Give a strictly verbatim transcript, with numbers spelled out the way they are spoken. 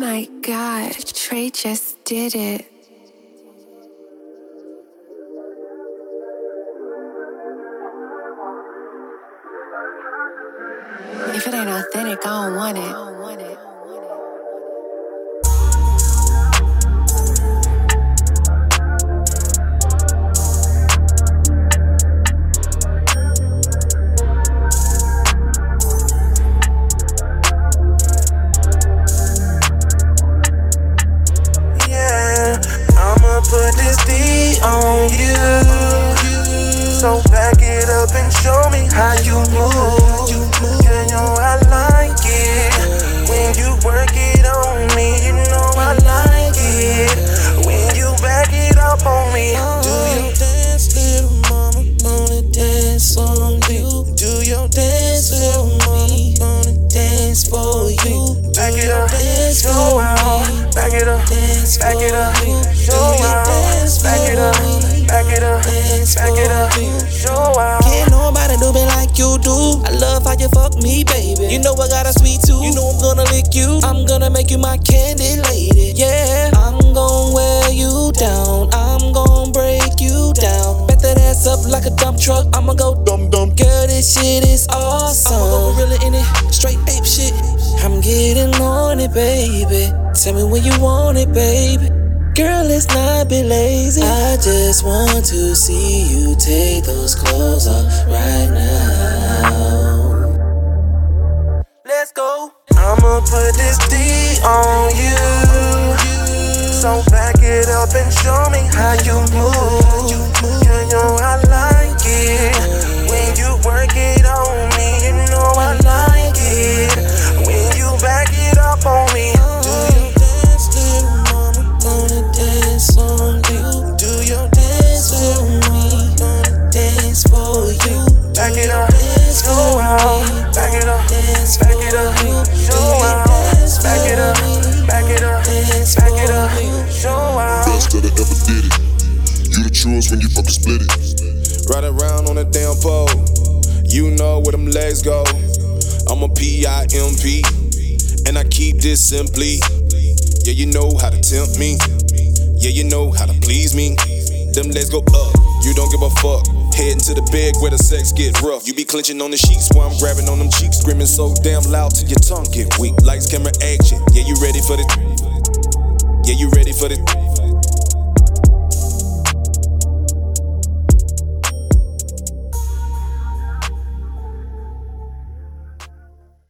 my God, Trey just did it. If it ain't authentic, I don't want it. Put this D on you, so back it up and show me how you move. You know I like it when you work it on me. You know I like it when you back it up on me. Do your dance, little mama, gonna dance on you. Do your dance, little mama, gonna dance for you. Back it up, show out, back it up, back it up. Back it up, back it up, back it up. Show out. Can't nobody do me like you do. I love how you fuck me, baby. You know I got a sweet tooth. You know I'm gonna lick you. I'm gonna make you my candy lady. Yeah, I'm gonna wear you down. I'm gonna break you down. Bet that ass up like a dump truck. I'ma go dumb dumb. Girl, this shit is awesome. I'ma go gorilla in it, straight ape shit. I'm getting on it, baby. Tell me when you want it, baby. Girl, let's not be lazy. I just want to see you take those clothes off right now. Let's go. I'ma put this D on you, so back it up and show me how you move. You know I like it when you work it on me. You know I like it when you back it up on me. Back it up, show out. Back it up, back it up, show out. Back it up, back it up, back it up, show out. Best that I ever did it. You the truest when you fucking split it. Ride around on a damn pole. You know where them legs go. I'm a P I M P, and I keep this simply. Yeah, you know how to tempt me. Yeah, you know how to please me. Them legs go up. You don't give a fuck. Heading to the bed where the sex get rough. You be clenching on the sheets while I'm grabbing on them cheeks, screaming so damn loud till your tongue get weak. Lights, camera, action. Yeah, you ready for the? Yeah, you ready for the?